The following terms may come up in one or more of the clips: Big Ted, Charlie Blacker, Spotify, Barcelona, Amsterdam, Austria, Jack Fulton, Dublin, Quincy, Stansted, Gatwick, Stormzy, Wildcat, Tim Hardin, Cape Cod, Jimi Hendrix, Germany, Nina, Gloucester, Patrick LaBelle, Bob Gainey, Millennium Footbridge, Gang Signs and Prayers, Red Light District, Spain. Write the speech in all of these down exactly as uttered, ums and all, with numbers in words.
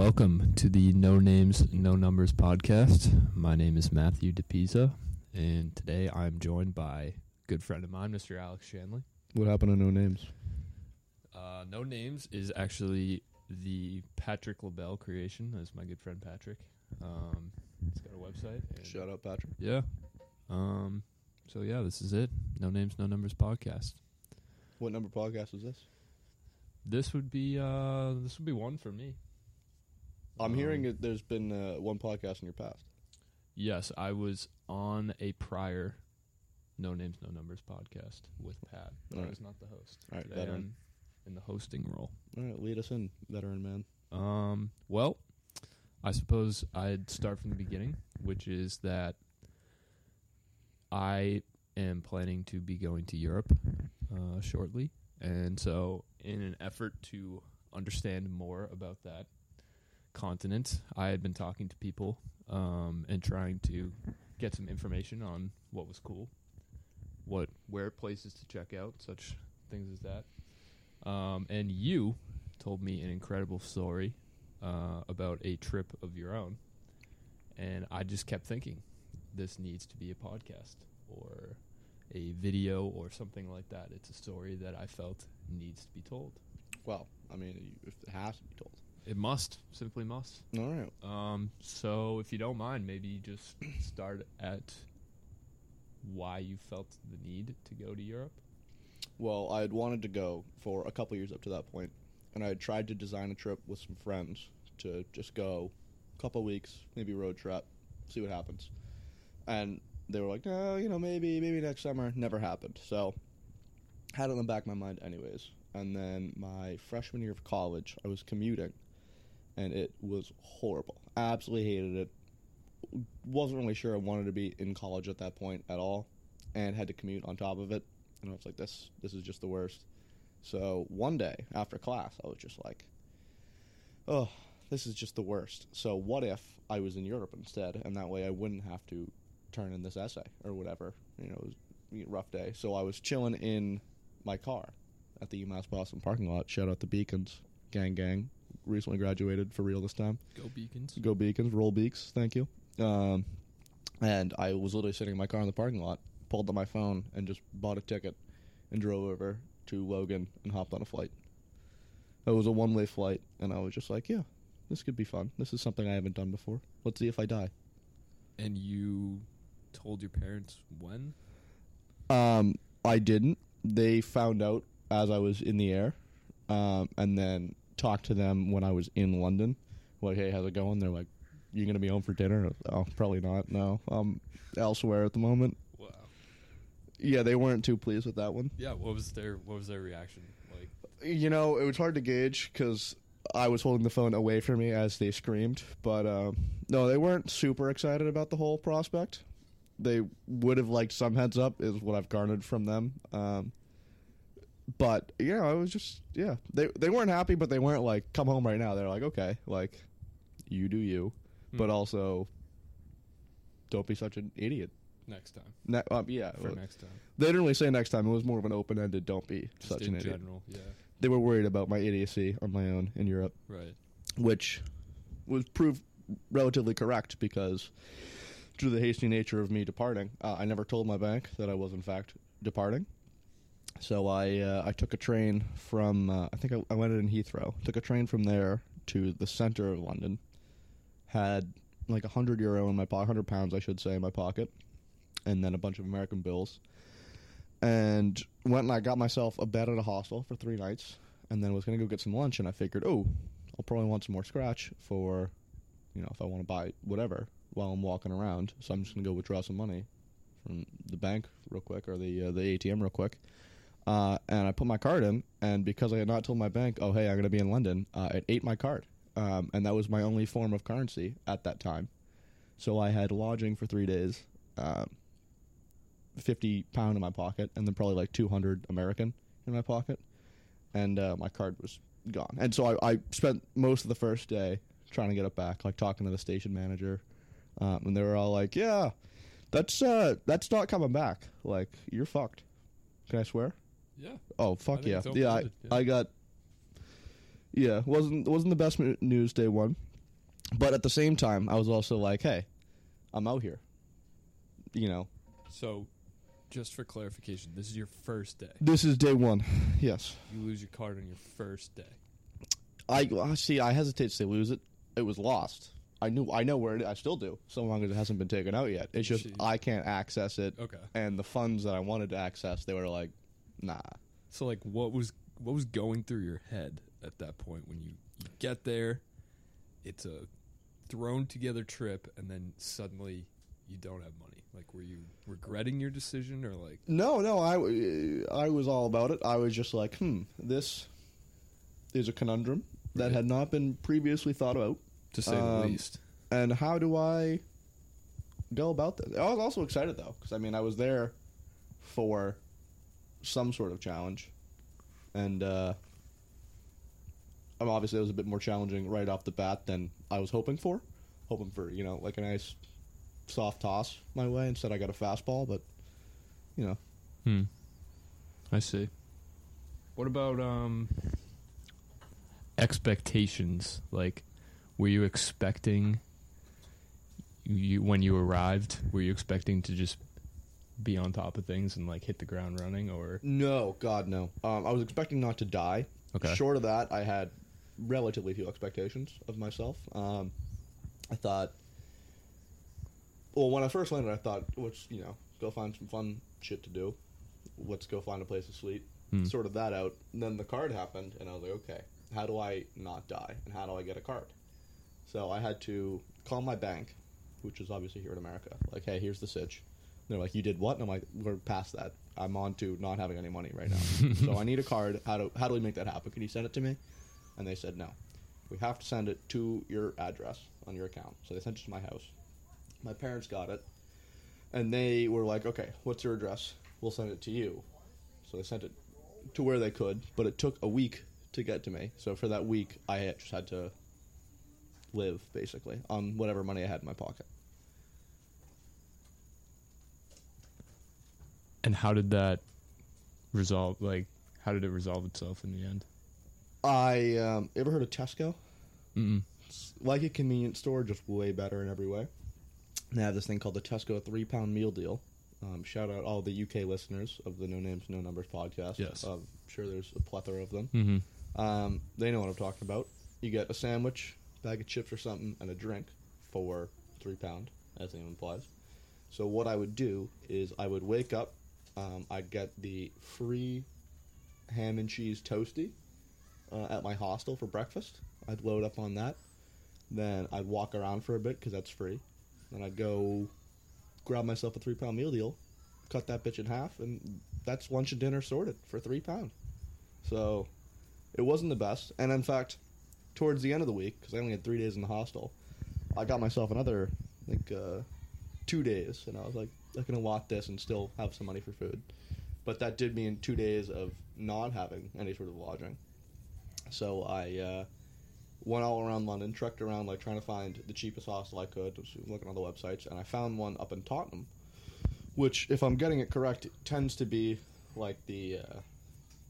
welcome to the No Names, No Numbers podcast. My name is Matthew DePisa, and today I'm joined by a good friend of mine, Mister Alex Shanley. What happened to No Names? Uh, no Names is actually the Patrick LaBelle creation. That's my good friend Patrick. Um, he's got a website. Shout out, Patrick. Yeah. Um. So, yeah, this is it. No Names, No Numbers podcast. What number podcast was this? This would be uh, this would be one for me. I'm um, hearing that there's been uh, one podcast in your past. Yes, I was on a prior No Names, No Numbers podcast with Pat, but All I right. was not the host. All right, Today veteran. I'm in the hosting role. All right, lead us in, veteran man. Um, well, I suppose I'd start from the beginning, which is that I am planning to be going to Europe uh, shortly. And so in an effort to understand more about that continent, I had been talking to people um, and trying to get some information on what was cool, what where places to check out, such things as that. Um, and you told me an incredible story uh, about a trip of your own. And I just kept thinking, this needs to be a podcast or a video or something like that. It's a story that I felt needs to be told. Well, I mean, it has to be told. It must, simply must. All right. Um, so if you don't mind, maybe just start at why you felt the need to go to Europe. Well, I had wanted to go for a couple years up to that point, and I had tried to design a trip with some friends to just go a couple weeks, maybe road trip, see what happens. And they were like, no, you know, maybe, maybe next summer. Never happened. So, had it in the back of my mind anyways. And then my freshman year of college, I was commuting, and it was horrible. Absolutely hated it. Wasn't really sure I wanted to be in college at that point at all, and had to commute on top of it. And I was like, this, this is just the worst. So, one day after class, I was just like, oh, this is just the worst. So, what if I was in Europe instead, and that way I wouldn't have to turn in this essay or whatever. You know, it was a rough day. So I was chilling in my car at the UMass Boston parking lot. Shout out the Beacons. Gang, gang. Recently graduated for real this time. Go Beacons. Go Beacons. Roll Beaks. Thank you. Um, and I was literally sitting in my car in the parking lot, pulled up my phone, and just bought a ticket and drove over to Logan and hopped on a flight. It was a one-way flight, and I was just like, yeah, this could be fun. This is something I haven't done before. Let's see if I die. And you told your parents when? Um, I didn't. They found out as I was in the air, um, and then talked to them when I was in London. Like, hey, how's it going? They're like, you gonna be home for dinner? Oh, probably not. No, I'm elsewhere at the moment. Wow. Yeah, they weren't too pleased with that one. Yeah, what was their what was their reaction like? You know, it was hard to gauge because I was holding the phone away from me as they screamed. But uh, no, they weren't super excited about the whole prospect. They would have liked some heads up, is what I've garnered from them. Um, but, you know, I was just, yeah. They they weren't happy, but they weren't like, come home right now. They're like, okay, like, you do you. Mm. But also, don't be such an idiot. Next time. Ne- um, yeah. For well, next time. They didn't really say next time. It was more of an open-ended, don't be just such an idiot. In general, yeah. They were worried about my idiocy on my own in Europe. Right. Which was proved relatively correct because through the hasty nature of me departing, uh, I never told my bank that I was in fact departing. So I uh, I took a train from uh, I think I, I went in Heathrow. Took a train from there to the center of London. Had like a hundred euro in my pocket, hundred pounds I should say in my pocket, and then a bunch of American bills. And went and I got myself a bed at a hostel for three nights, and then was gonna go get some lunch. And I figured, oh, I'll probably want some more scratch for, you know, if I want to buy whatever while I'm walking around, so I'm just going to go withdraw some money from the bank real quick, or the uh, the A T M real quick, uh, and I put my card in, and because I had not told my bank, oh, hey, I'm going to be in London, uh, it ate my card, um, and that was my only form of currency at that time, so I had lodging for three days, um, fifty pound in my pocket, and then probably like two hundred American in my pocket, and uh, my card was gone, and so I, I spent most of the first day trying to get it back, like talking to the station manager. Um, and they were all like, yeah, that's uh, that's not coming back. Like, you're fucked. Can I swear? Yeah. Oh, fuck yeah. Yeah I, yeah, I got... Yeah, wasn't wasn't the best news day one. But at the same time, I was also like, hey, I'm out here, you know. So, just for clarification, this is your first day. This is day one, yes. You lose your card on your first day. I see. I hesitate to say lose it. It was lost. I knew. I know where it. I still do. So long as it hasn't been taken out yet. It's just Jeez. I can't access it. Okay. And the funds that I wanted to access, they were like, nah. So like, what was what was going through your head at that point when you, you get there? It's a thrown together trip, and then suddenly you don't have money. Like, were you regretting your decision or like? No, no. I I was all about it. I was just like, hmm, this is a conundrum that right. had not been previously thought about, to say um, the least. And how do I go about this? I was also excited, though, because, I mean, I was there for some sort of challenge. And uh, obviously it was a bit more challenging right off the bat than I was hoping for. Hoping for, you know, like a nice soft toss my way. Instead I got a fastball, but, you know. Hmm. I see. What about um, expectations? Like, were you expecting, you when you arrived, were you expecting to just be on top of things and, like, hit the ground running, or? No, God, no. Um, I was expecting not to die. Okay. Short of that, I had relatively few expectations of myself. Um, I thought, well, when I first landed, I thought, let's, you know, go find some fun shit to do. Let's go find a place to sleep. Hmm. Sorted that out. And then the card happened, and I was like, okay, how do I not die, and how do I get a card? So I had to call my bank, which is obviously here in America. Like, hey, here's the sitch. And they're like, you did what? And I'm like, we're past that. I'm on to not having any money right now. So I need a card. How do how do we make that happen? Can you send it to me? And they said, no. We have to send it to your address on your account. So they sent it to my house. My parents got it. And they were like, okay, what's your address? We'll send it to you. So they sent it to where they could, but it took a week to get to me. So for that week, I just had to live, basically, on whatever money I had in my pocket. And how did that resolve, like, how did it resolve itself in the end? I, um, ever heard of Tesco? Mm-mm. It's like a convenience store, just way better in every way. They have this thing called the Tesco three-pound meal deal. Um, shout out all the U K listeners of the No Names, No Numbers podcast. Yes. I'm sure there's a plethora of them. Mm-hmm. Um, they know what I'm talking about. You get a sandwich, bag of chips or something, and a drink for three pound, as the name implies. So what I would do is I would wake up, um, I'd get the free ham and cheese toastie uh, at my hostel for breakfast. I'd load up on that. Then I'd walk around for a bit because that's free. Then I'd go grab myself a three pound meal deal, cut that bitch in half, and that's lunch and dinner sorted for three pound. So it wasn't the best, and in fact, towards the end of the week, because I only had three days in the hostel, I got myself another, I think, uh, two days, and I was like, I can allot this and still have some money for food. But that did mean two days of not having any sort of lodging. So I uh, went all around London, trekked around, like, trying to find the cheapest hostel I could, was looking on the websites, and I found one up in Tottenham, which, if I'm getting it correct, it tends to be, like, the uh,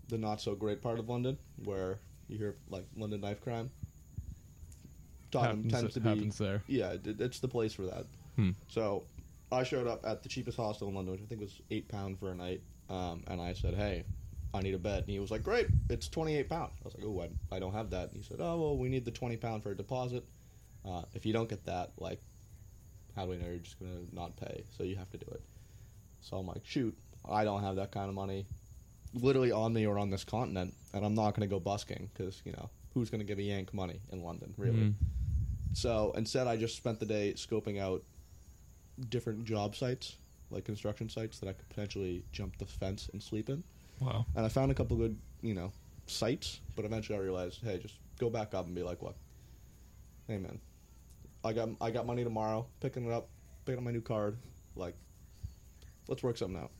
the not-so-great part of London, where you hear, like, London knife crime. Tottenham happens, tends to be happens there. Yeah, it, it's the place for that. Hmm. So I showed up at the cheapest hostel in London, which I think was eight pound for a night, um, and I said, "Hey, I need a bed." And he was like, "Great, it's twenty eight pound." I was like, "Oh, I, I don't have that." And he said, "Oh, well, we need the twenty pound for a deposit. Uh, if you don't get that, like, how do we know you're just gonna not pay? So you have to do it." So I'm like, "Shoot, I don't have that kind of money, literally on me or on this continent, and I'm not gonna go busking because, you know, who's gonna give a yank money in London, really?" Mm. So instead, I just spent the day scoping out different job sites, like construction sites, that I could potentially jump the fence and sleep in. Wow. And I found a couple good, you know, sites, but eventually I realized, hey, just go back up and be like, look, hey, man, I got I got money tomorrow, picking it up, picking up my new card, like, let's work something out.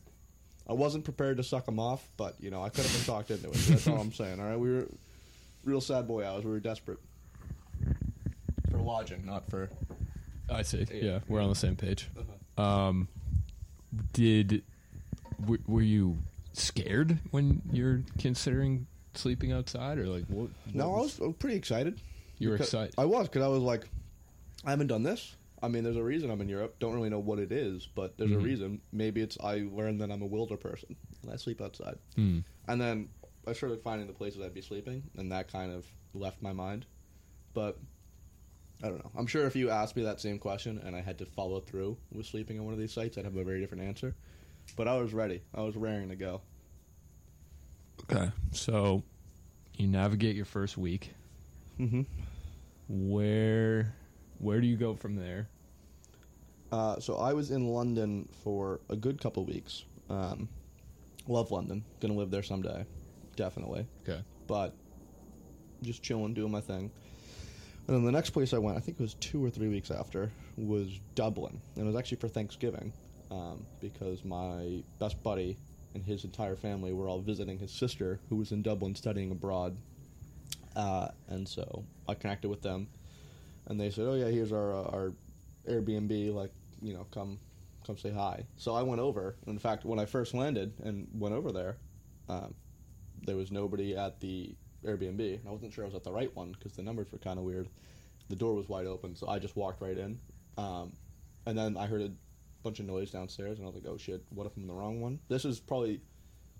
I wasn't prepared to suck them off, but, you know, I could have been talked into it. That's all I'm saying, all right? We were real sad boy hours. We were desperate for lodging, not for... I see. Yeah, yeah, we're on the same page. Uh-huh. Um, did... W- were you scared when you're considering sleeping outside, or, like, what? what no, was, I was pretty excited. You were excited? I was, because I was like, I haven't done this. I mean, there's a reason I'm in Europe. Don't really know what it is, but there's mm-hmm. a reason. Maybe it's I learned that I'm a wilder person, and I sleep outside. Mm. And then I started finding the places I'd be sleeping, and that kind of left my mind. But I don't know. I'm sure if you asked me that same question, and I had to follow through with sleeping on one of these sites, I'd have a very different answer. But I was ready. I was raring to go. Okay. So you navigate your first week. Mm-hmm. Where... Where do you go from there? Uh, so I was in London for a good couple weeks. Um, love London. Gonna live there someday. Definitely. Okay. But just chilling, doing my thing. And then the next place I went, I think it was two or three weeks after, was Dublin. And it was actually for Thanksgiving um, because my best buddy and his entire family were all visiting his sister, who was in Dublin studying abroad. Uh, and so I connected with them. And they said, oh, yeah, here's our uh, our Airbnb, like, you know, come come say hi. So I went over. In fact, when I first landed and went over there, um, there was nobody at the Airbnb. And I wasn't sure I was at the right one because the numbers were kind of weird. The door was wide open, so I just walked right in. Um, and then I heard a bunch of noise downstairs, and I was like, oh, shit, what if I'm the wrong one? This is probably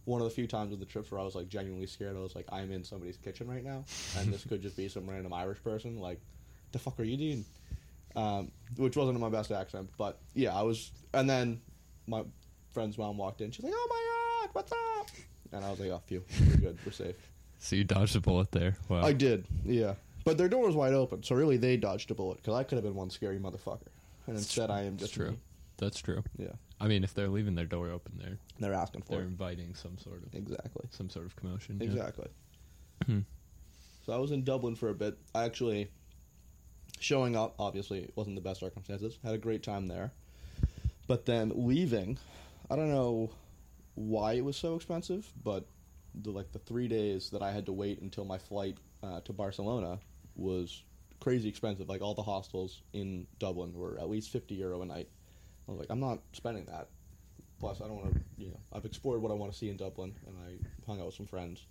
one of the few times of the trips where I was, like, genuinely scared. I was like, I'm in somebody's kitchen right now, and this could just be some random Irish person, like, the fuck are you doing? Um, which wasn't my best accent, but yeah, I was. And then my friend's mom walked in. She's like, "Oh my god, what's up?" And I was like, "Oh, phew, we're good, we're safe." So you dodged a bullet there. Wow. I did, yeah. But their door was wide open, so really they dodged a bullet because I could have been one scary motherfucker, and That's instead true. I am just That's true. Me. That's true. Yeah. I mean, if they're leaving their door open, there, they're asking for. They're it. inviting some sort of exactly some sort of commotion. Exactly. Yeah. So I was in Dublin for a bit. I actually. Showing up, obviously, wasn't the best circumstances. Had a great time there. But then leaving, I don't know why it was so expensive, but the, like the three days that I had to wait until my flight uh, to Barcelona was crazy expensive. Like all the hostels in Dublin were at least fifty euro a night. I was like, I'm not spending that. Plus, I don't want to, you know, I've explored what I want to see in Dublin, and I hung out with some friends.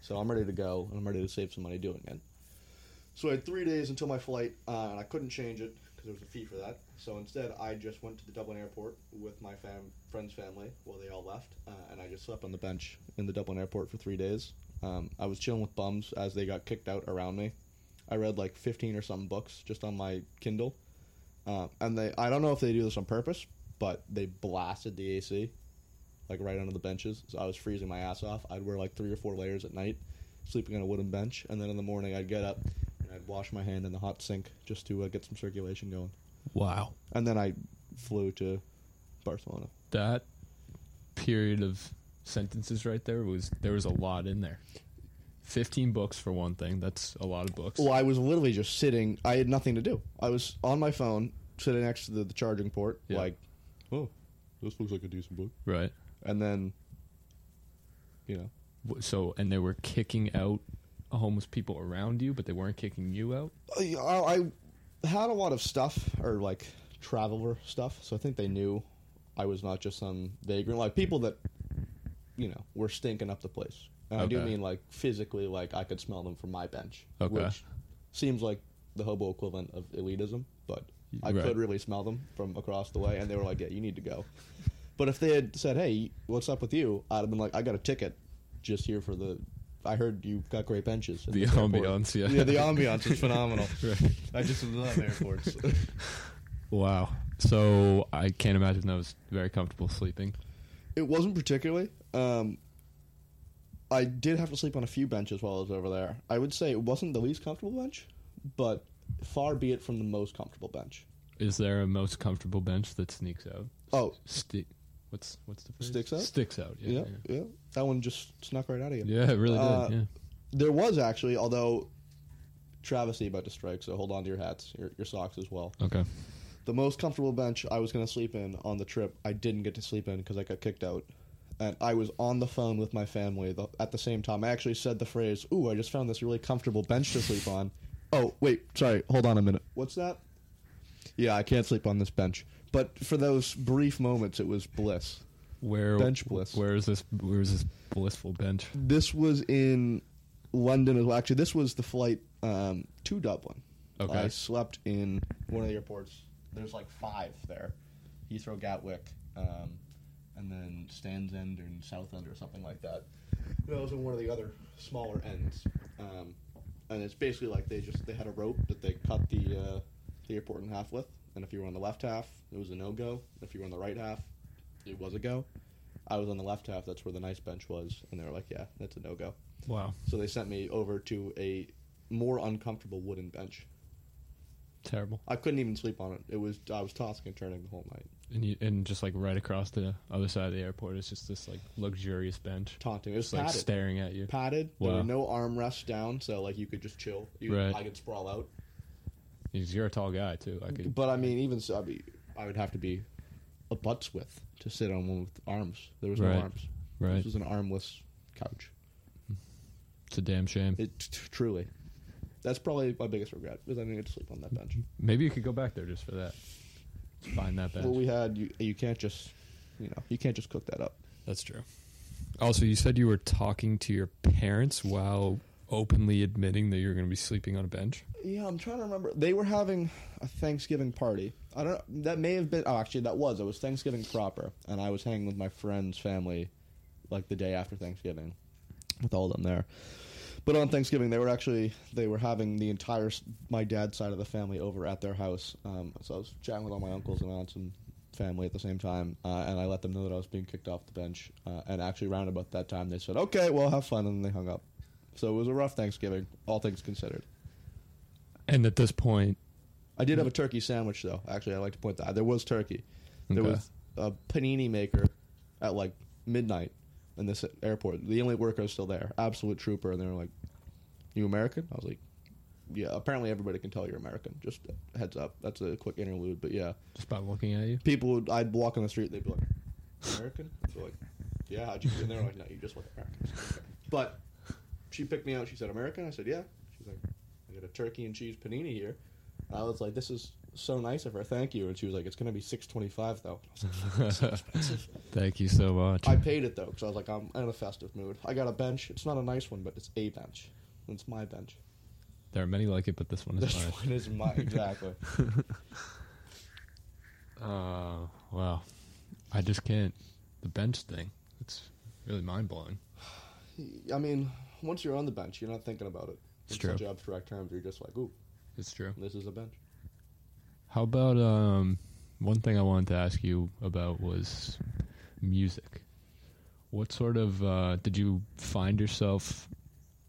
So I'm ready to go, and I'm ready to save some money doing it. So I had three days until my flight, uh, and I couldn't change it because there was a fee for that. So instead, I just went to the Dublin airport with my fam- friend's family while they all left, uh, and I just slept on the bench in the Dublin airport for three days. Um, I was chilling with bums as they got kicked out around me. I read like fifteen or something books just on my Kindle, uh, and they I don't know if they do this on purpose, but they blasted the A C, like right under the benches. So I was freezing my ass off. I'd wear like three or four layers at night, sleeping on a wooden bench, and then in the morning I'd get up. I'd wash my hand in the hot sink just to uh, get some circulation going. Wow. And then I flew to Barcelona. That period of sentences right there, was there was a lot in there. fifteen books for one thing. That's a lot of books. Well, I was literally just sitting. I had nothing to do. I was on my phone, sitting next to the, the charging port, yeah. like, oh, this looks like a decent book. Right. And then, you know. So, and they were kicking out homeless people around you, but they weren't kicking you out? I, I had a lot of stuff, or, like, traveler stuff, so I think they knew I was not just some vagrant. Like, people that, you know, were stinking up the place. And okay. I do mean, like, physically, like, I could smell them from my bench. Okay. Which seems like the hobo equivalent of elitism, but I right. could really smell them from across the way, and they were like, yeah, you need to go. But if they had said, hey, what's up with you? I'd have been like, I got a ticket just here for the... I heard you got great benches. The ambiance, yeah. Yeah, the ambiance is phenomenal. Right. I just love airports. Wow. So I can't imagine that was very comfortable sleeping. It wasn't particularly. Um, I did have to sleep on a few benches while I was over there. I would say it wasn't the least comfortable bench, but far be it from the most comfortable bench. Is there a most comfortable bench that sneaks out? Oh. St- What's what's the phrase? Sticks out? Sticks out, yeah, yeah. Yeah, that one just snuck right out of you. Yeah, it really did, uh, yeah. There was actually, although travesty about to strike, so hold on to your hats, your, your socks as well. Okay. The most comfortable bench I was going to sleep in on the trip, I didn't get to sleep in because I got kicked out. And I was on the phone with my family the, at the same time. I actually said the phrase, ooh, I just found this really comfortable bench to sleep on. Oh, wait, sorry, hold on a minute. What's that? Yeah, I can't sleep on this bench. But for those brief moments, it was bliss. Where bench bliss? Where is this? Where is this blissful bench? This was in London as well. Actually, this was the flight um, to Dublin. Okay. I slept in one of the airports. There's like five there. Heathrow, Gatwick, um, and then Stansted and Southend or something like that. And I was in one of the other smaller ends. Um, and it's basically like they just, they had a rope that they cut the, uh, the airport in half with. And if you were on the left half, it was a no-go. If you were on the right half, it was a go. I was on the left half. That's where the nice bench was. And they were like, yeah, that's a no-go. Wow. So they sent me over to a more uncomfortable wooden bench. Terrible. I couldn't even sleep on it. It was I was tossing and turning the whole night. And you, and just like right across the other side of the airport is just this like luxurious bench. Taunting. It was just padded. Like staring at you. Padded. Wow. There were no armrests down, so like you could just chill. You, right. I could sprawl out. You're a tall guy too. I could. But I mean, even so, I, mean, I would have to be a butt's width to sit on one with arms. There was no right. arms. Right. This was an armless couch. It's a damn shame. It t- truly. That's probably my biggest regret, because I didn't get to sleep on that bench. Maybe you could go back there just for that. Find that bench. Well, we had you. You can't just, you know, you can't just cook that up. That's true. Also, you said you were talking to your parents while openly admitting that you're going to be sleeping on a bench. Yeah, I'm trying to remember. They were having a Thanksgiving party. I don't. know. That may have been. Oh, actually, that was. It was Thanksgiving proper, and I was hanging with my friend's family, like the day after Thanksgiving, with all of them there. But on Thanksgiving, they were actually, they were having the entire, my dad's side of the family over at their house. Um, so I was chatting with all my uncles and aunts and family at the same time, uh, and I let them know that I was being kicked off the bench. Uh, and actually, around about that time, they said, okay, well, have fun, and they hung up. So it was a rough Thanksgiving, all things considered. And at this point? I did have a turkey sandwich, though. Actually, I'd like to point that out. There was turkey. There okay. was a panini maker at, like, midnight. In this airport, the only worker was still there, absolute trooper, and they were like, "You American?" I was like, "Yeah." Apparently, everybody can tell you're American. Just a heads up. That's a quick interlude, but yeah, just by looking at you, people would. I'd walk on the street, they'd be like, "American?" I'd be like, "Yeah." How'd you? And they're like, "No, you just look American." Okay. But she picked me out. She said, "American?" I said, "Yeah." She's like, "I got a turkey and cheese panini here." And I was like, "This is so nice of her, thank you." And she was like, "It's gonna be six twenty-five though." I was like, so thank you so much. I paid it though, because I was like, I'm in a festive mood. I got a bench. It's not a nice one, but it's a bench. It's my bench. There are many like it, but this one is this mine. This one is mine, exactly. Oh uh, wow, I just can't. The bench thing. It's really mind blowing. I mean, once you're on the bench, you're not thinking about it. It's, it's true. Such abstract terms. You're just like, ooh. It's true. This is a bench. How about, um, one thing I wanted to ask you about was music. What sort of, uh, did you find yourself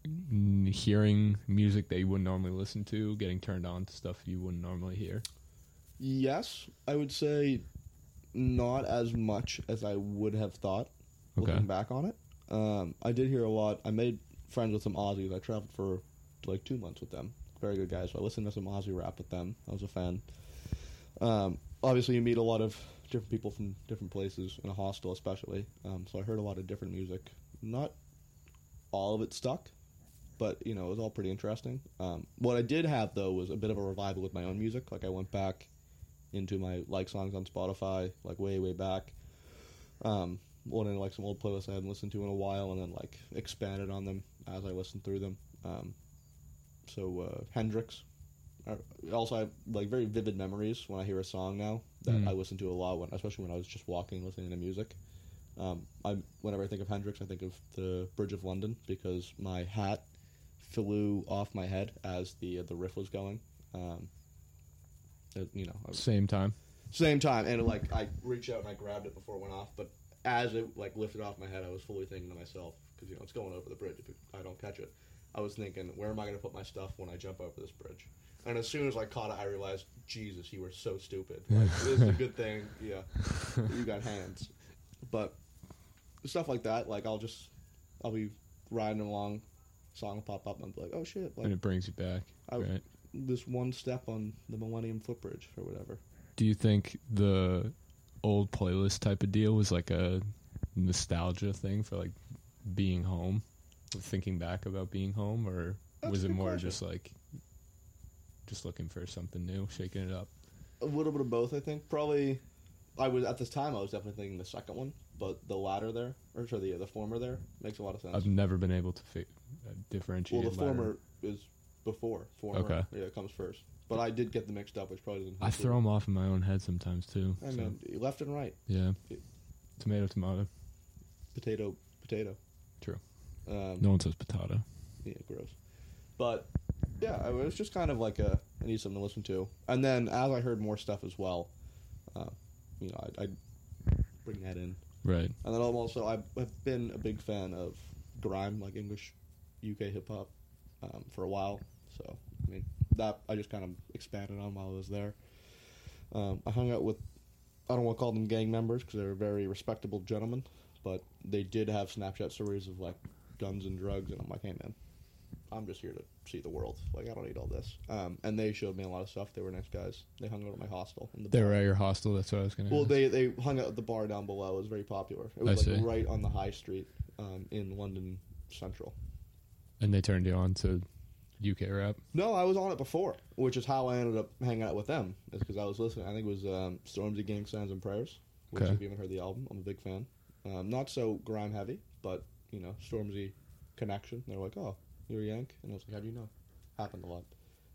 n- hearing music that you wouldn't normally listen to, getting turned on to stuff you wouldn't normally hear? Yes, I would say not as much as I would have thought, okay. looking back on it. Um, I did hear a lot. I made friends with some Aussies. I traveled for like two months with them. Very good guys. So I listened to some Aussie rap with them. I was a fan. Um, obviously, you meet a lot of different people from different places, in a hostel especially. Um, so I heard a lot of different music. Not all of it stuck, but, you know, it was all pretty interesting. Um, what I did have, though, was a bit of a revival with my own music. Like, I went back into my, like, songs on Spotify, like, way, way back. Um, went into, like, some old playlists I hadn't listened to in a while, and then, like, expanded on them as I listened through them. Um, so, uh, Hendrix. Also, I have like very vivid memories when I hear a song now that mm. I listen to a lot, when, especially when I was just walking listening to music. Um, I whenever I think of Hendrix, I think of the Bridge of London, because my hat flew off my head as the uh, the riff was going. Um, it, you know, was, same time, same time, and like I reached out and I grabbed it before it went off, but as it like lifted off my head, I was fully thinking to myself, because you know it's going over the bridge. If I don't catch it, I was thinking, where am I going to put my stuff when I jump over this bridge? And as soon as I caught it, I realized, Jesus, you were so stupid. Like, this is a good thing, yeah, you got hands. But stuff like that, like, I'll just, I'll be riding along, song will pop up, and I'll be like, oh, shit. Like, and it brings you back, I, right? This one step on the Millennium Footbridge or whatever. Do you think the old playlist type of deal was, like, a nostalgia thing for, like, being home, thinking back about being home, or That's was it more question. just, like... Just looking for something new, shaking it up? A little bit of both, I think. Probably, I was at this time, I was definitely thinking the second one, but the latter there, or sorry, the, the former there, makes a lot of sense. I've never been able to fi- differentiate. Well, the latter. Former is before. Former, okay. Yeah, it comes first. But I did get them mixed up, which probably doesn't help. I throw them off in my own head sometimes, too. I so. know. Left and right. Yeah. It, tomato, tomato. Potato, potato. True. Um, no one says potato. Yeah, gross. But, yeah, it was just kind of like a, I need something to listen to. And then as I heard more stuff as well, uh, you know, I, I'd bring that in. Right. And then also, I've, I've been a big fan of grime, like English, U K hip-hop, um, for a while. So, I mean, that I just kind of expanded on while I was there. Um, I hung out with, I don't want to call them gang members because they were very respectable gentlemen, but they did have Snapchat stories of, like, guns and drugs, and I'm like, hey, man, I'm just here to see the world. Like, I don't need all this. Um, and they showed me a lot of stuff. They were nice guys. They hung out at my hostel. In the they bar. Were at your hostel? That's what I was going to Well, ask. they they hung out at the bar down below. It was very popular. It was, I like, see. right on the high street um, in London Central. And they turned you on to U K rap? No, I was on it before, which is how I ended up hanging out with them, is because I was listening. I think it was um, Stormzy, Gang Signs and Prayers, which okay. if you haven't heard the album, I'm a big fan. Um, not so grime heavy, but, you know, Stormzy connection. They were like, oh, you're a Yank? And I was like, how do you know? Happened a lot.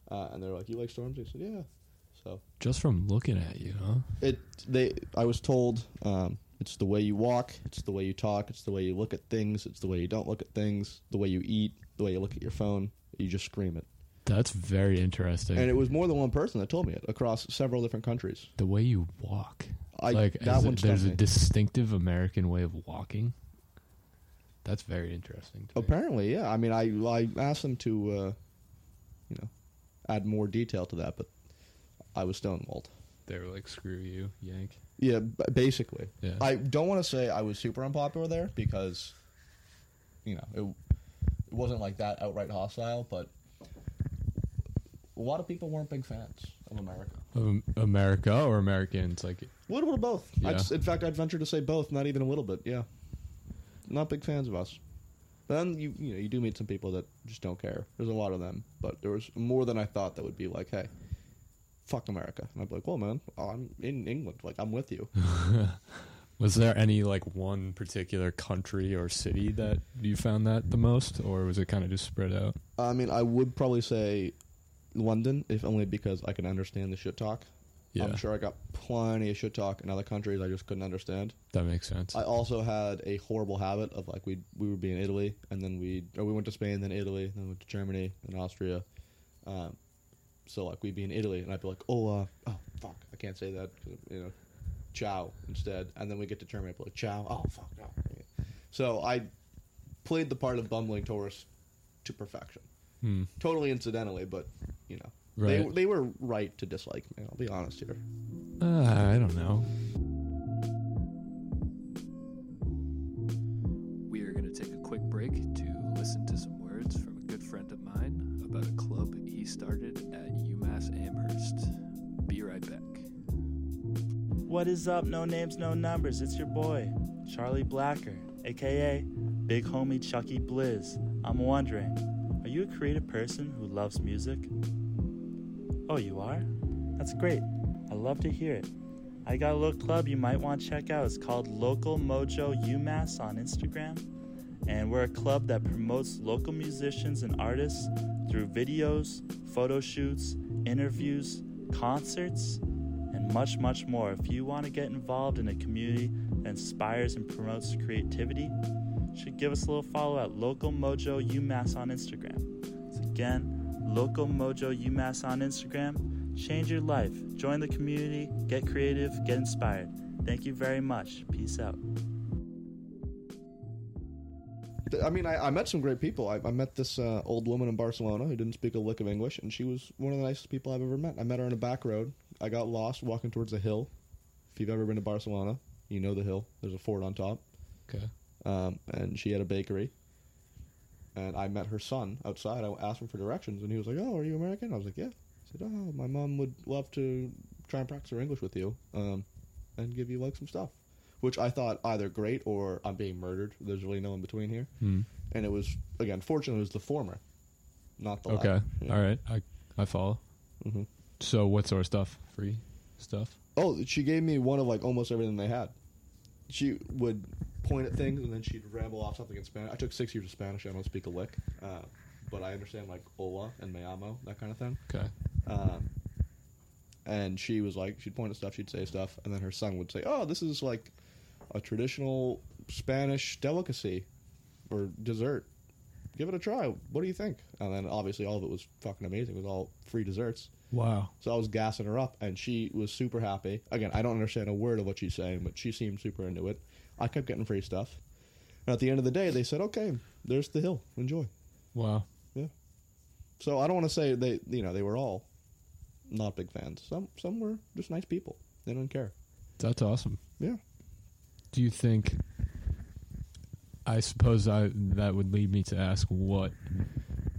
Uh, and they were like, you like Stormzy? I said, yeah. So just from looking at you, huh? It. They. I was told um, it's the way you walk, it's the way you talk, it's the way you look at things, it's the way you don't look at things, the way you eat, the way you look at your phone. You just scream it. That's very interesting. And it was more than one person that told me it across several different countries. The way you walk. I, like that one. There's a distinctive American way of walking. That's very interesting. To Apparently, me. yeah. I mean, I I asked them to, uh, you know, add more detail to that, but I was stonewalled. They were like, "Screw you, Yank." Yeah, basically. Yeah. I don't want to say I was super unpopular there because, you know, it. It wasn't like that outright hostile, but a lot of people weren't big fans of America. Um, America or Americans? Like a little bit of both. Yeah. I'd, in fact, I'd venture to say both, not even a little bit, yeah. Not big fans of us. Then you you know, you do meet some people that just don't care. There's a lot of them, but there was more than I thought that would be like, hey, fuck America. And I'd be like, well, man, I'm in England. Like, I'm with you. Was there any, like, one particular country or city that you found that the most, or was it kind of just spread out? I mean, I would probably say London, if only because I can understand the shit talk. Yeah. I'm sure I got plenty of shit talk in other countries I just couldn't understand. That makes sense. I also had a horrible habit of, like, we we would be in Italy, and then we or we went to Spain, then Italy, then we went to Germany, then Austria. Um, so, like, we'd be in Italy, and I'd be like, oh, uh, oh, fuck, I can't say that, 'cause, you know. Ciao instead, and then we get to Germany. Like, ciao. Oh fuck no! So I played the part of bumbling tourist to perfection, hmm. totally incidentally. But you know, right. they they were right to dislike me. I'll be honest here. Uh, I don't know. We are going to take a quick break to listen to some words from a good friend of mine about a club he started at UMass Amherst. Be right back. What is up, no names, no numbers, it's your boy, Charlie Blacker, a k a. Big Homie Chucky Blizz. I'm wondering, are you a creative person who loves music? Oh, you are? That's great. I love to hear it. I got a little club you might want to check out. It's called Local Mojo UMass on Instagram. And we're a club that promotes local musicians and artists through videos, photo shoots, interviews, concerts, and much, much more. If you want to get involved in a community that inspires and promotes creativity, you should give us a little follow at Local Mojo UMass on Instagram. So again, Local Mojo UMass on Instagram. Change your life. Join the community. Get creative. Get inspired. Thank you very much. Peace out. I mean, I, I met some great people. I, I met this uh, old woman in Barcelona who didn't speak a lick of English, and she was one of the nicest people I've ever met. I met her on a back road. I got lost walking towards a hill. If you've ever been to Barcelona, you know the hill. There's a fort on top. Okay. Um, and she had a bakery. And I met her son outside. I asked him for directions, and he was like, oh, are you American? I was like, yeah. He said, oh, my mom would love to try and practice her English with you um, and give you, like, some stuff. Which I thought either great or I'm being murdered. There's really no in between here. Mm. And it was, again, fortunately, it was the former, not the okay. latter. Okay. Yeah. All right. I, I follow. Mm-hmm. So what sort of stuff? Free stuff? Oh, she gave me one of, like, almost everything they had. She would point at things, and then she'd ramble off something in Spanish. I took six years of Spanish. I don't speak a lick. Uh, but I understand, like, hola and me amo, that kind of thing. Okay. Um, and she was like, she'd point at stuff, she'd say stuff, and then her son would say, oh, this is like a traditional Spanish delicacy or dessert. Give it a try. What do you think? And then obviously all of it was fucking amazing. It was all free desserts. Wow. So I was gassing her up, and she was super happy. Again, I don't understand a word of what she's saying, but she seemed super into it. I kept getting free stuff. And at the end of the day, they said, okay, there's the hill. Enjoy. Wow. Yeah. So I don't want to say they, you know, they were all not big fans. Some, some were just nice people. They didn't care. That's awesome. Yeah. Do you think... I suppose I, that would lead me to ask what,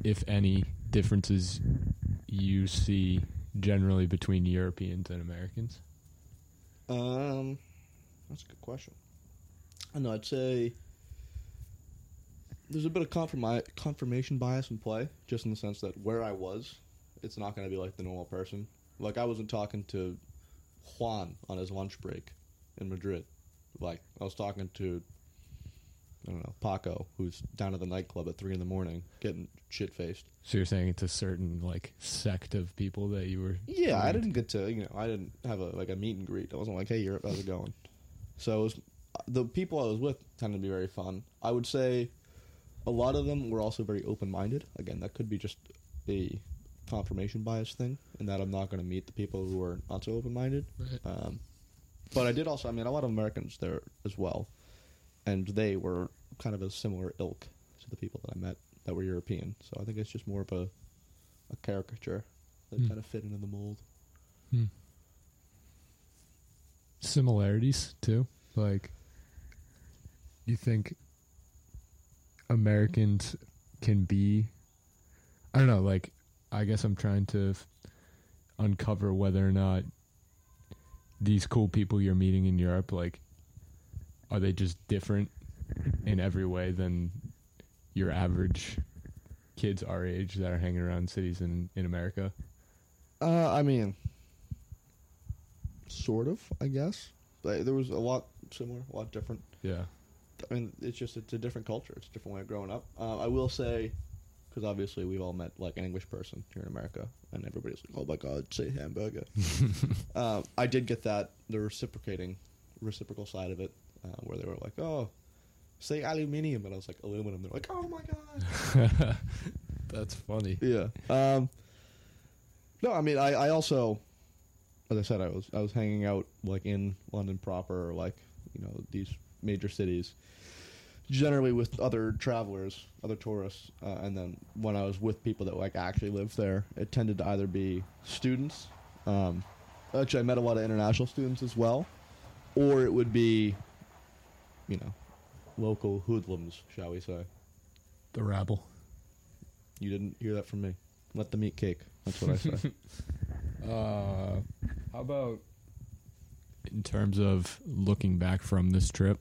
if any, differences you see generally between Europeans and Americans? Um, that's a good question. I know, I'd say there's a bit of confirmi- confirmation bias in play, just in the sense that where I was, it's not going to be like the normal person. Like, I wasn't talking to Juan on his lunch break in Madrid. Like, I was talking to... I don't know, Paco, who's down at the nightclub at three in the morning, getting shit-faced. So you're saying it's a certain, like, sect of people that you were... Yeah, doing? I didn't get to, you know, I didn't have, a like, a meet and greet. I wasn't like, hey, Europe, how's it going? So it was, the people I was with tended to be very fun. I would say a lot of them were also very open-minded. Again, that could be just a confirmation bias thing, in that I'm not going to meet the people who are not so open-minded. Right. Um, but I did also, I mean, a lot of Americans there as well, and they were... kind of a similar ilk to the people that I met that were European. So I think it's just more of a a caricature that mm. kind of fit into the mold. Mm. Similarities too? Like, you think Americans can be, I don't know, like, I guess I'm trying to f- uncover whether or not these cool people you're meeting in Europe, like, are they just different in every way than your average kids our age that are hanging around cities in, in America? Uh, I mean, sort of, I guess. Like, there was a lot similar, a lot different. Yeah. I mean, it's just, it's a different culture. It's a different way of growing up. Uh, I will say, because obviously we've all met, like, an English person here in America, and everybody's like, oh my God, say hamburger. uh, I did get that, the reciprocating, reciprocal side of it, uh, where they were like, oh, say aluminium, and I was like, aluminum. They're like, oh my God. That's funny. Yeah. Um, no, I mean, I, I also, as I said, I was I was hanging out, like, in London proper, or, like, you know, these major cities, generally with other travelers, other tourists, uh, and then when I was with people that, like, actually lived there, it tended to either be students, um, actually I met a lot of international students as well, or it would be, you know, local hoodlums, shall we say. The rabble. You didn't hear that from me. Let them eat cake. That's what I say. Uh, how about in terms of looking back from this trip,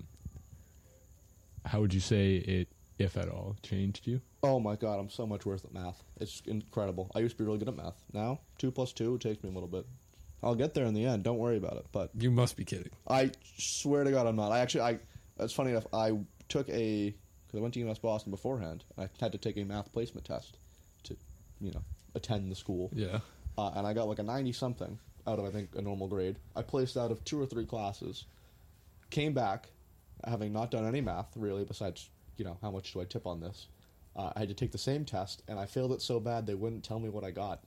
how would you say it, if at all, changed you? Oh my God, I'm so much worse at math. It's incredible. I used to be really good at math. Now, two plus two, it takes me a little bit. I'll get there in the end. Don't worry about it. But you must be kidding. I swear to God, I'm not. I actually... I. It's funny enough, I took a, because I went to UMass Boston beforehand, and I had to take a math placement test to, you know, attend the school. Yeah. Uh, and I got like a ninety-something out of, I think, a normal grade. I placed out of two or three classes, came back, having not done any math, really, besides, you know, how much do I tip on this? Uh, I had to take the same test, and I failed it so bad they wouldn't tell me what I got.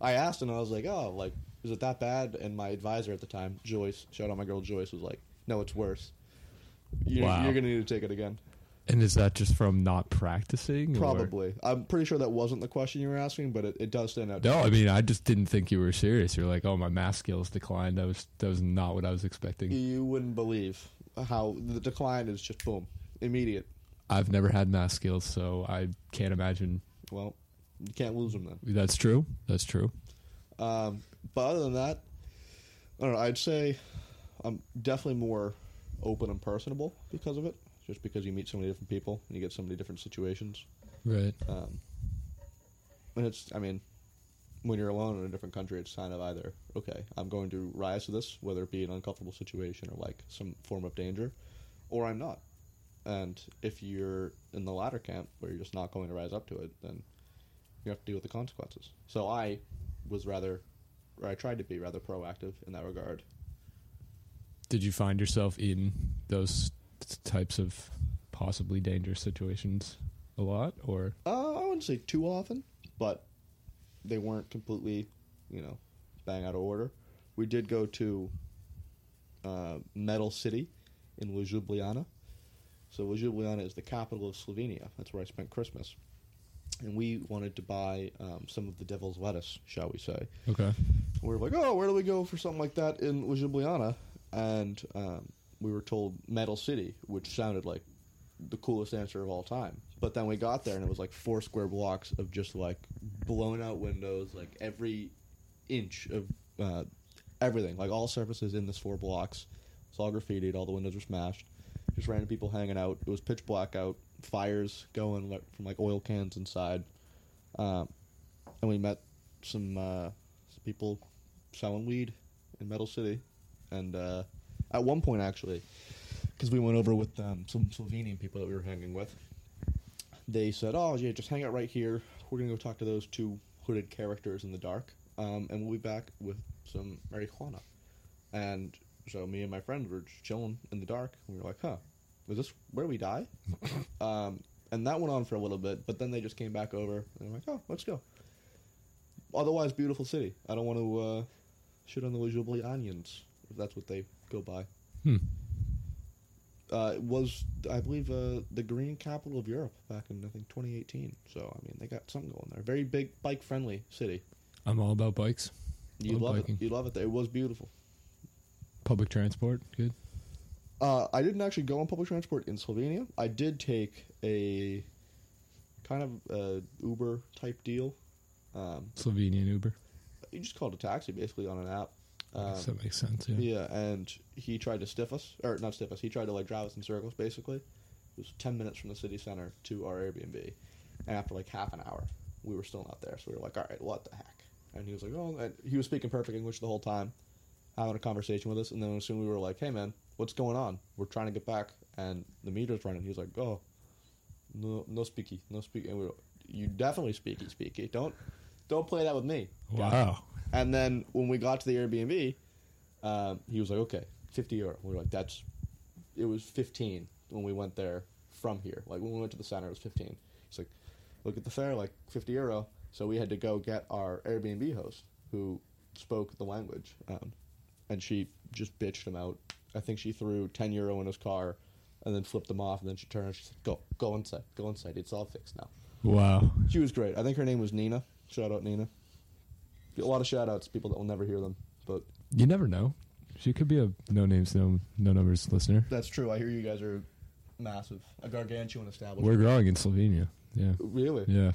I asked, and I was like, oh, like, is it that bad? And my advisor at the time, Joyce, shout out my girl Joyce, was like, no, it's worse. You're, wow. You're going to need to take it again. And is that just from not practicing? Probably. Or? I'm pretty sure that wasn't the question you were asking, but it, it does stand out. No, I mean, I just didn't think you were serious. You're like, oh, my math skills declined. That was, that was not what I was expecting. You wouldn't believe how the decline is just, boom, immediate. I've never had math skills, so I can't imagine. Well, you can't lose them then. That's true. That's true. Um, but other than that, I don't know, I'd say I'm definitely more... open and personable because of it, just because you meet so many different people and you get so many different situations. Right. Um, and it's, I mean, when you're alone in a different country, it's kind of either, okay, I'm going to rise to this, whether it be an uncomfortable situation or like some form of danger, or I'm not. And if you're in the latter camp where you're just not going to rise up to it, then you have to deal with the consequences. So I was rather or I tried to be rather proactive in that regard. Did you find yourself in those types of possibly dangerous situations a lot, or? Uh, I wouldn't say too often, but they weren't completely, you know, bang out of order. We did go to uh, Metal City in Ljubljana. So Ljubljana is the capital of Slovenia. That's where I spent Christmas. And we wanted to buy um, some of the devil's lettuce, shall we say. Okay. We were like, oh, where do we go for something like that in Ljubljana? And um, we were told Metal City, which sounded like the coolest answer of all time. But then we got there, and it was like four square blocks of just like blown-out windows, like every inch of uh, everything, like all surfaces in this four blocks. It's all graffitied. All the windows were smashed. Just random people hanging out. It was pitch black out. Fires going like, from like oil cans inside, um, and we met some, uh, some people selling weed in Metal City. And uh, at one point, actually, because we went over with um, some Slovenian people that we were hanging with, they said, "Oh yeah, just hang out right here. We're gonna go talk to those two hooded characters in the dark, um, and we'll be back with some marijuana." And so me and my friend were just chilling in the dark, and we were like, "Huh, is this where we die?" um, and that went on for a little bit, but then they just came back over, and I'm like, "Oh, let's go." Otherwise, beautiful city. I don't want to uh, shit on the Ljubljana onions, if that's what they go by. Hmm. Uh, it was, I believe, uh, the green capital of Europe back in, I think, twenty eighteen. So, I mean, they got something going there. Very big, bike-friendly city. I'm all about bikes. You love it. You love it there. It was beautiful. Public transport, good. Uh, I didn't actually go on public transport in Slovenia. I did take a kind of uh, Uber-type deal. Um, Slovenian Uber. You just called a taxi, basically, on an app. Um, that makes sense, yeah. Yeah, and he tried to stiff us. Or, not stiff us. He tried to, like, drive us in circles, basically. It was ten minutes from the city center to our Airbnb. And after, like, half an hour, we were still not there. So we were like, all right, what the heck? And he was like, oh. And he was speaking perfect English the whole time, having a conversation with us. And then as soon as we were like, hey, man, what's going on? We're trying to get back, and the meter's running. He was like, "Oh, no, no speaky, no speaky." And we were, you definitely speaky, speaky. Don't, don't play that with me. Wow. And then when we got to the Airbnb, um, he was like, "Okay, fifty euro." We were like, "That's." It was fifteen when we went there from here. Like when we went to the center, it was fifteen. He's like, "Look at the fare, like fifty euro." So we had to go get our Airbnb host who spoke the language, um, and she just bitched him out. I think she threw ten euro in his car, and then flipped them off. And then she turned and she said, "Go, go inside, go inside. It's all fixed now." Wow, she was great. I think her name was Nina. Shout out Nina. A lot of shout outs, people that will never hear them, but you never know. She could be a no names, no no numbers listener. That's true. I hear you guys are massive, a gargantuan establishment. We're growing in Slovenia. Yeah. Really? Yeah.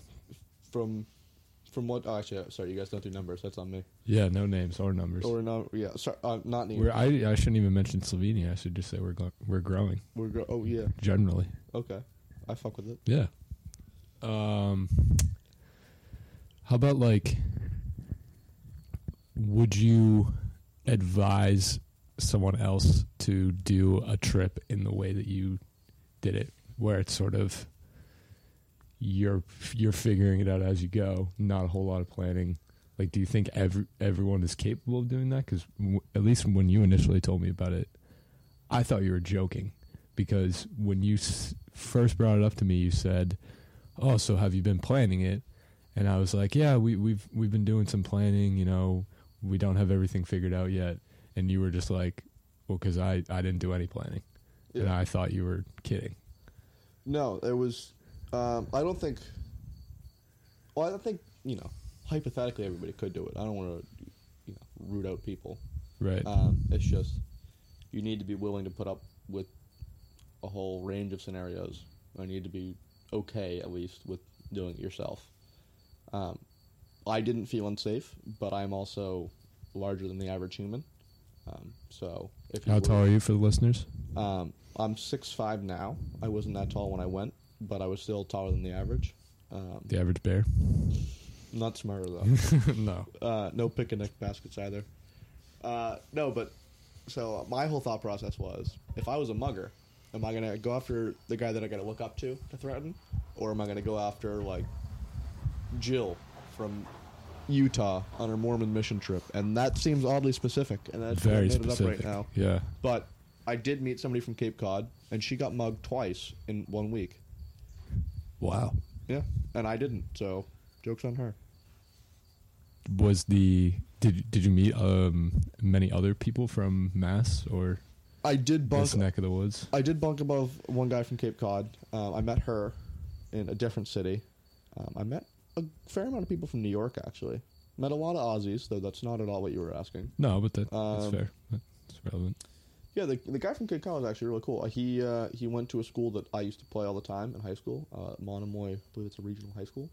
From from what? Oh, actually, sorry, you guys don't do numbers. That's on me. Yeah, no names or numbers. Or no, yeah, sorry, uh, not names. I I shouldn't even mention Slovenia. I should just say we're gl- we're growing. We're gro- oh yeah. Generally. Okay, I fuck with it. Yeah. Um. How about like? Would you advise someone else to do a trip in the way that you did it, where it's sort of? You're you're figuring it out as you go. Not a whole lot of planning. Like, do you think every everyone is capable of doing that? Because w- at least when you initially told me about it, I thought you were joking. Because when you s- first brought it up to me, you said, "Oh, so have you been planning it?" And I was like, "Yeah, we, we've we've been doing some planning. You know, we don't have everything figured out yet." And you were just like, "Well, because I I didn't do any planning," yeah. And I thought you were kidding. No, it was. Um, I don't think. Well, I don't think you know. Hypothetically, everybody could do it. I don't want to, you know, root out people. Right. Um, it's just you need to be willing to put up with a whole range of scenarios. I need to be okay, at least, with doing it yourself. Um, I didn't feel unsafe, but I'm also larger than the average human. Um, so, if how tall are you for the listeners? Um, I'm six five now. I wasn't that tall when I went. But I was still taller than the average. Um, the average bear? Not smarter, though. No. Uh, no picnic baskets either. Uh, no, but so my whole thought process was, if I was a mugger, am I going to go after the guy that I got to look up to to threaten? Or am I going to go after, like, Jill from Utah on her Mormon mission trip, and that seems oddly specific. And that's very made specific. It up right now. Yeah, but I did meet somebody from Cape Cod, and she got mugged twice in one week. Wow. Yeah, and I didn't. So, joke's on her. Was the did did you meet um, many other people from Mass or? I did bunk this neck of the woods. I did bunk above one guy from Cape Cod. Uh, I met her in a different city. Um, I met a fair amount of people from New York, actually. Met a lot of Aussies, though that's not at all what you were asking. No, but that, um, that's fair. That's relevant. Yeah, the the guy from Cape Cod was actually really cool. He uh, he went to a school that I used to play all the time in high school, uh, Monomoy. I believe it's a regional high school.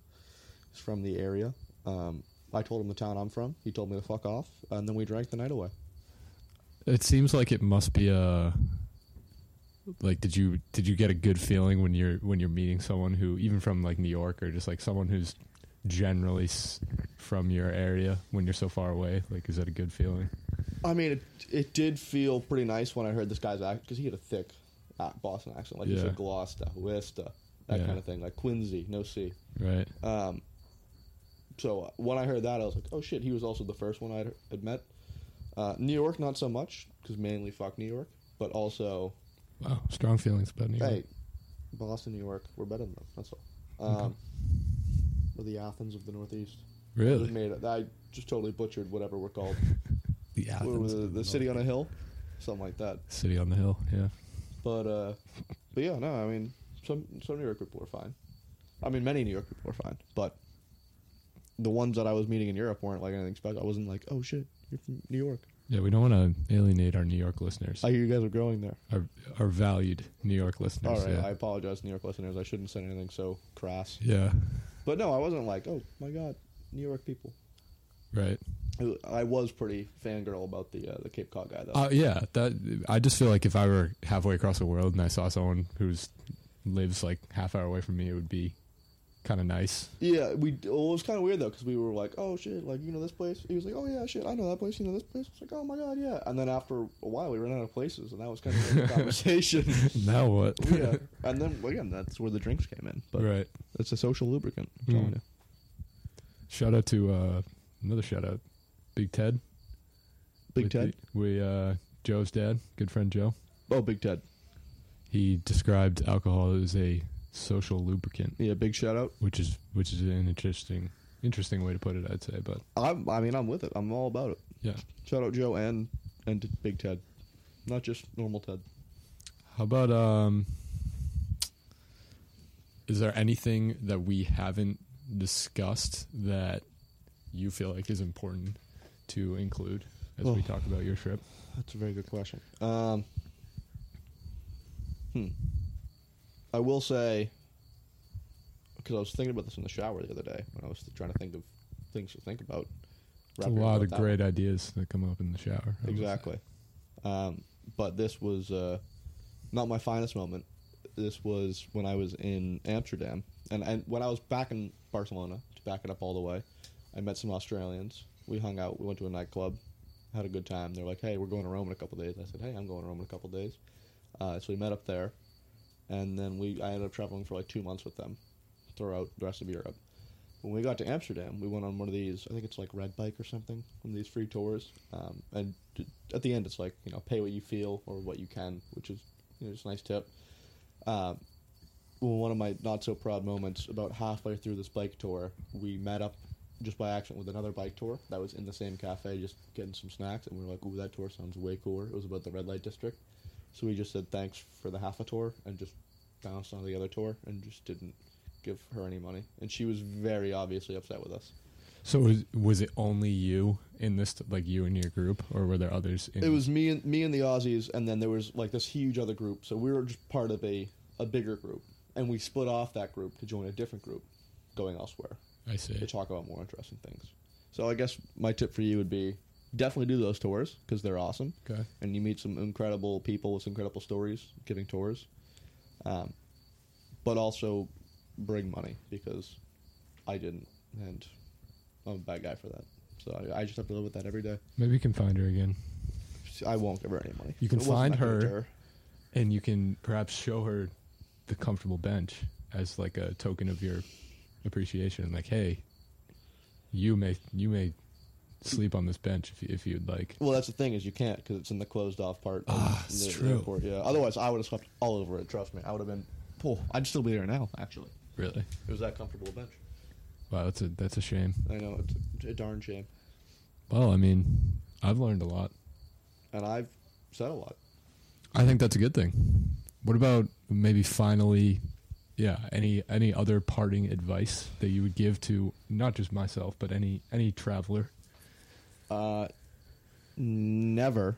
He's from the area. Um, I told him the town I'm from. He told me to fuck off, and then we drank the night away. It seems like it must be a like. Did you did you get a good feeling when you're when you're meeting someone who even from like New York or just like someone who's generally s- from your area when you're so far away? Like, is that a good feeling? I mean, it it did feel pretty nice when I heard this guy's accent because he had a thick Boston accent, like yeah. he said Gloucester, Worcester, that yeah. kind of thing, like Quincy, no C. Right. Um. So when I heard that, I was like, oh shit, he was also the first one I had met. Uh, New York, not so much, because mainly fuck New York, but also... Wow, strong feelings about New York. Hey, Boston, New York, we're better than them, that's all. Um, okay. We're the Athens of the Northeast. Really? I, made it, I just totally butchered whatever we're called. the Athens we're The, the city on a hill, something like that. City on the hill, yeah. But, uh, but yeah, no, I mean, some, some New York people are fine. I mean, many New York people are fine, but the ones that I was meeting in Europe weren't like anything special. I wasn't like, oh shit. You're from New York. Yeah, we don't want to alienate our New York listeners. I hear you guys are growing there. Our, our valued New York listeners. All right, yeah. I apologize, New York listeners. I shouldn't say anything so crass. Yeah. But no, I wasn't like, oh, my God, New York people. Right. I was pretty fangirl about the uh, the Cape Cod guy, though. Uh, yeah, that I just feel like if I were halfway across the world and I saw someone who lives like half hour away from me, it would be... kind of nice. Yeah, we. Well, it was kind of weird though because we were like, "Oh shit, like you know this place." He was like, "Oh yeah, shit, I know that place. You know this place." I was like, "Oh my god, yeah." And then after a while, we ran out of places, and that was kind of like a conversation. Now what? Yeah, and then again, that's where the drinks came in. But right, it's a social lubricant. I'm telling mm. you. Shout out to uh, another shout out, Big Ted. Big With Ted. The, we uh, Joe's dad, good friend Joe. Oh, Big Ted. He described alcohol as a social lubricant. Yeah, big shout out. Which is which is an interesting interesting way to put it, I'd say. But I'm, I mean, I'm with it. I'm all about it. Yeah. Shout out Joe and and Big Ted, not just normal Ted. How about um? Is there anything that we haven't discussed that you feel like is important to include as oh, we talk about your trip? That's a very good question. Um. Hmm. I will say, because I was thinking about this in the shower the other day when I was trying to think of things to think about. It's a lot of great ideas that come up in the shower. Exactly. Um, but this was uh, not my finest moment. This was when I was in Amsterdam. And, and when I was back in Barcelona, to back it up all the way, I met some Australians. We hung out. We went to a nightclub, had a good time. They're like, hey, we're going to Rome in a couple of days. I said, hey, I'm going to Rome in a couple of days. Uh, so we met up there. And then we, I ended up traveling for like two months with them throughout the rest of Europe. When we got to Amsterdam, we went on one of these, I think it's like Red Bike or something, one of these free tours. Um, and at the end, it's like, you know, pay what you feel or what you can, which is you know, just a nice tip. Um, well, one of my not-so-proud moments, about halfway through this bike tour, we met up just by accident with another bike tour that was in the same cafe, just getting some snacks. And we were like, ooh, that tour sounds way cooler. It was about the Red Light District. So we just said thanks for the half a tour and just bounced on the other tour and just didn't give her any money. And she was very obviously upset with us. So was, was it only you in this, like you and your group, or were there others? In it was me and me and the Aussies, and then there was like this huge other group. So we were just part of a, a bigger group, and we split off that group to join a different group going elsewhere. I see. To talk about more interesting things. So I guess my tip for you would be, definitely do those tours because they're awesome. Okay. And you meet some incredible people with some incredible stories giving tours. Um, but also bring money because I didn't, and I'm a bad guy for that. So I, I just have to live with that every day. Maybe you can find her again. I won't give her any money. You can find her, and you can perhaps show her the comfortable bench as like a token of your appreciation. Like, hey, you may you may sleep on this bench if, you, if you'd like. Well, that's the thing is you can't because it's in the closed off part. Ah, it's the, true. The airport, yeah. Otherwise, I would have slept all over it. Trust me, I would have been. Oh, I'd still be there now. Actually, really, it was that comfortable a bench. Wow, that's a that's a shame. I know, it's a darn shame. Well, I mean, I've learned a lot, and I've said a lot. I think that's a good thing. What about maybe finally? Yeah, any any other parting advice that you would give to not just myself but any any traveler? Uh, never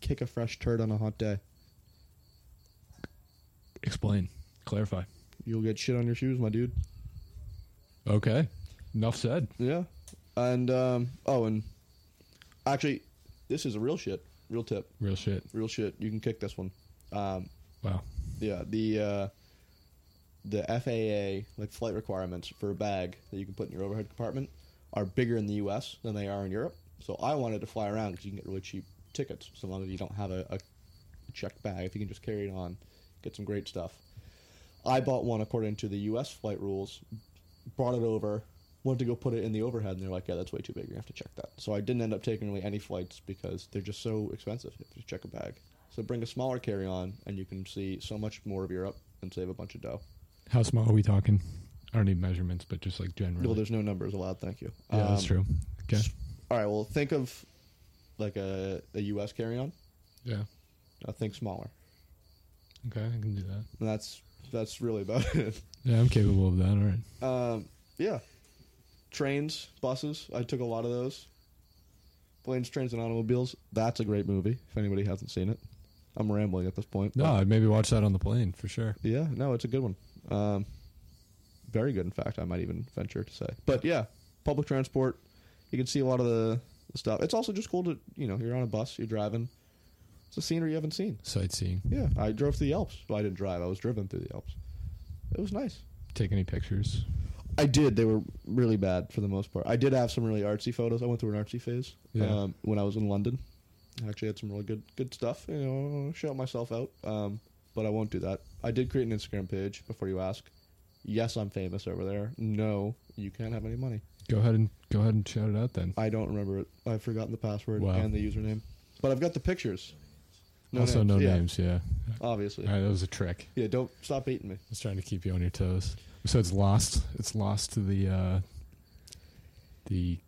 kick a fresh turd on a hot day. Explain, clarify. You'll get shit on your shoes, my dude. Okay, enough said. Yeah, and um, oh, and actually, this is a real shit, real tip, real shit, real shit. You can kick this one. Um, wow. Yeah, the. Uh, The F A A like flight requirements for a bag that you can put in your overhead compartment are bigger in the U S than they are in Europe. So I wanted to fly around because you can get really cheap tickets so long as you don't have a, a checked bag. If you can just carry it on, get some great stuff. I bought one according to the U S flight rules, brought it over, wanted to go put it in the overhead, and they're like, yeah, that's way too big. You have to check that. So I didn't end up taking really any flights because they're just so expensive if you check a bag. So bring a smaller carry-on, and you can see so much more of Europe and save a bunch of dough. How small are we talking? I don't need measurements, but just like generally. Well, there's no numbers allowed, thank you. Yeah, um, that's true. Okay. All right, well, think of like a, a U S carry-on. Yeah. I think smaller. Okay, I can do that. And that's that's really about it. Yeah, I'm capable of that, all right. Um, yeah. Trains, buses, I took a lot of those. Planes, Trains, and Automobiles, that's a great movie, if anybody hasn't seen it. I'm rambling at this point. No, but I'd maybe watch that on the plane, for sure. Yeah, no, it's a good one. Um, very good, in fact, I might even venture to say. But yeah, public transport, you can see a lot of the, the stuff. It's also just cool to, you know, you're on a bus, you're driving. It's a scenery you haven't seen. Sightseeing. Yeah, I drove through the Alps. Well, I didn't drive, I was driven through the Alps. It was nice. Take any pictures? I did. They were really bad for the most part. I did have some really artsy photos. I went through an artsy phase yeah. um, when I was in London. I actually had some really good good stuff. You know, shout myself out. Um, but I won't do that. I did create an Instagram page before you ask. Yes, I'm famous over there. No, you can't have any money. Go ahead and go ahead and shout it out then. I don't remember it. I've forgotten the password wow. and the username. But I've got the pictures. No also names. no yeah. names, yeah. Obviously. All right, that was a trick. Yeah, don't stop beating me. I was trying to keep you on your toes. So it's lost it's lost to the uh, the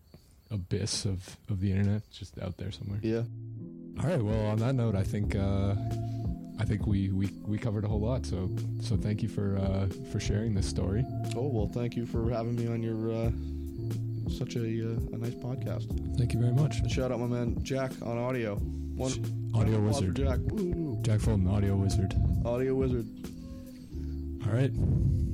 abyss of, of the internet. It's just out there somewhere. Yeah. All right, well, on that note, I think uh, I think we, we, we covered a whole lot. So so thank you for uh, for sharing this story. Oh, well, thank you for having me on your uh, such a uh, a nice podcast. Thank you very much. And shout out my man Jack on audio. One audio wizard. Jack. Woo. Jack Fulton, audio wizard. Audio wizard. All right.